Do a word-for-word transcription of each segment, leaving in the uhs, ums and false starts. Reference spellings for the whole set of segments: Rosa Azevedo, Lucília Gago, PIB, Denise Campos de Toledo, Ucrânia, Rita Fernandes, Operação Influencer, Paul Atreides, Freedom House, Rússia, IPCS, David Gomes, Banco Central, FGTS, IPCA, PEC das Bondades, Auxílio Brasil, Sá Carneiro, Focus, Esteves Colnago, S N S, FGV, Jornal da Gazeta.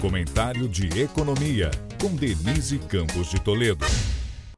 Comentário de Economia, com Denise Campos de Toledo.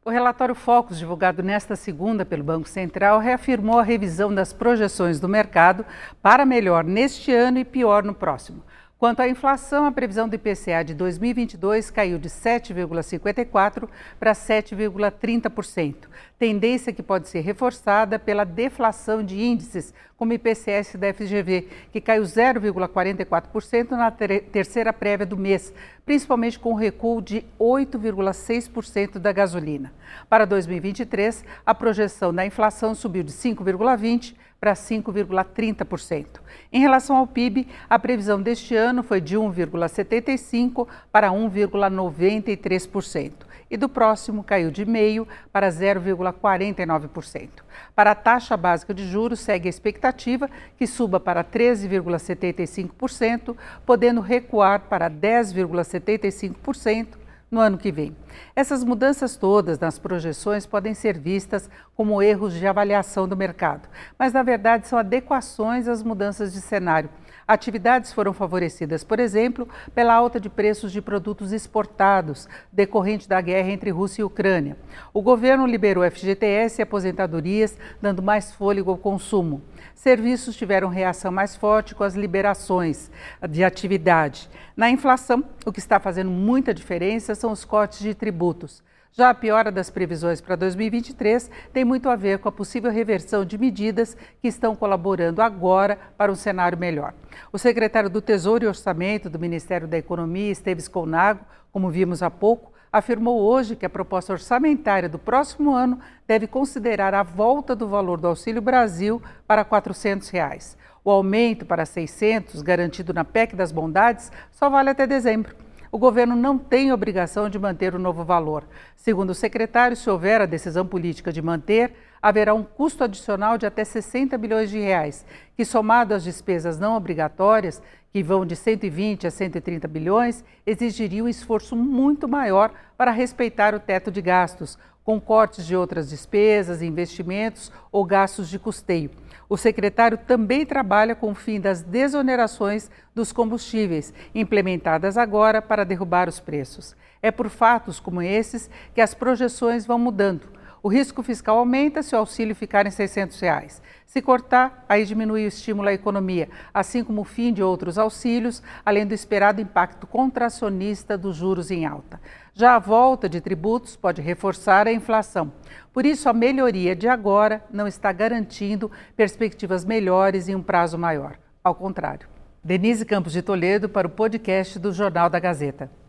O relatório Focus, divulgado nesta segunda pelo Banco Central, reafirmou a revisão das projeções do mercado para melhor neste ano e pior no próximo. Quanto à inflação, a previsão do I P C A de dois mil e vinte e dois caiu de sete vírgula cinquenta e quatro por cento para sete vírgula trinta por cento, tendência que pode ser reforçada pela deflação de índices, como o I P C S da F G V, que caiu zero vírgula quarenta e quatro por cento na ter- terceira prévia do mês, principalmente com o recuo de oito vírgula seis por cento da gasolina. Para dois mil e vinte e três, a projeção da inflação subiu de cinco vírgula vinte por cento para cinco vírgula trinta por cento. Em relação ao P I B, a previsão deste ano foi de um vírgula setenta e cinco por cento para um vírgula noventa e três por cento e do próximo caiu de zero vírgula cinco por cento para zero vírgula quarenta e nove por cento. Para a taxa básica de juros, segue a expectativa que suba para treze vírgula setenta e cinco por cento, podendo recuar para dez vírgula setenta e cinco por cento no ano que vem. Essas mudanças todas nas projeções podem ser vistas como erros de avaliação do mercado, mas na verdade são adequações às mudanças de cenário. Atividades foram favorecidas, por exemplo, pela alta de preços de produtos exportados, decorrente da guerra entre Rússia e Ucrânia. O governo liberou F G T S e aposentadorias, dando mais fôlego ao consumo. Serviços tiveram reação mais forte com as liberações de atividade. Na inflação, o que está fazendo muita diferença são os cortes de tributos. Já a piora das previsões para dois mil e vinte e três tem muito a ver com a possível reversão de medidas que estão colaborando agora para um cenário melhor. O secretário do Tesouro e Orçamento do Ministério da Economia, Esteves Colnago, como vimos há pouco, afirmou hoje que a proposta orçamentária do próximo ano deve considerar a volta do valor do Auxílio Brasil para quatrocentos reais. O aumento para seiscentos, garantido na P E C das Bondades, só vale até dezembro. O governo não tem obrigação de manter o novo valor. Segundo o secretário, se houver a decisão política de manter, haverá um custo adicional de até sessenta bilhões de reais, que somado às despesas não obrigatórias, que vão de cento e vinte a cento e trinta bilhões, exigiria um esforço muito maior para respeitar o teto de gastos, com cortes de outras despesas, investimentos ou gastos de custeio. O secretário também trabalha com o fim das desonerações dos combustíveis, implementadas agora para derrubar os preços. É por fatos como esses que as projeções vão mudando. O risco fiscal aumenta se o auxílio ficar em seiscentos reais. Se cortar, aí diminui o estímulo à economia, assim como o fim de outros auxílios, além do esperado impacto contracionista dos juros em alta. Já a volta de tributos pode reforçar a inflação. Por isso, a melhoria de agora não está garantindo perspectivas melhores em um prazo maior. Ao contrário. Denise Campos de Toledo para o podcast do Jornal da Gazeta.